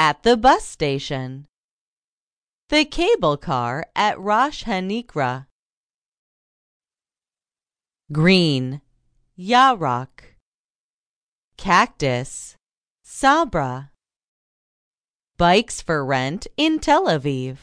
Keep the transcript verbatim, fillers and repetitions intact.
at the bus station, the cable car at Rosh Hanikra. Green, Yarok. Cactus, Sabra. Bikes for rent in Tel Aviv.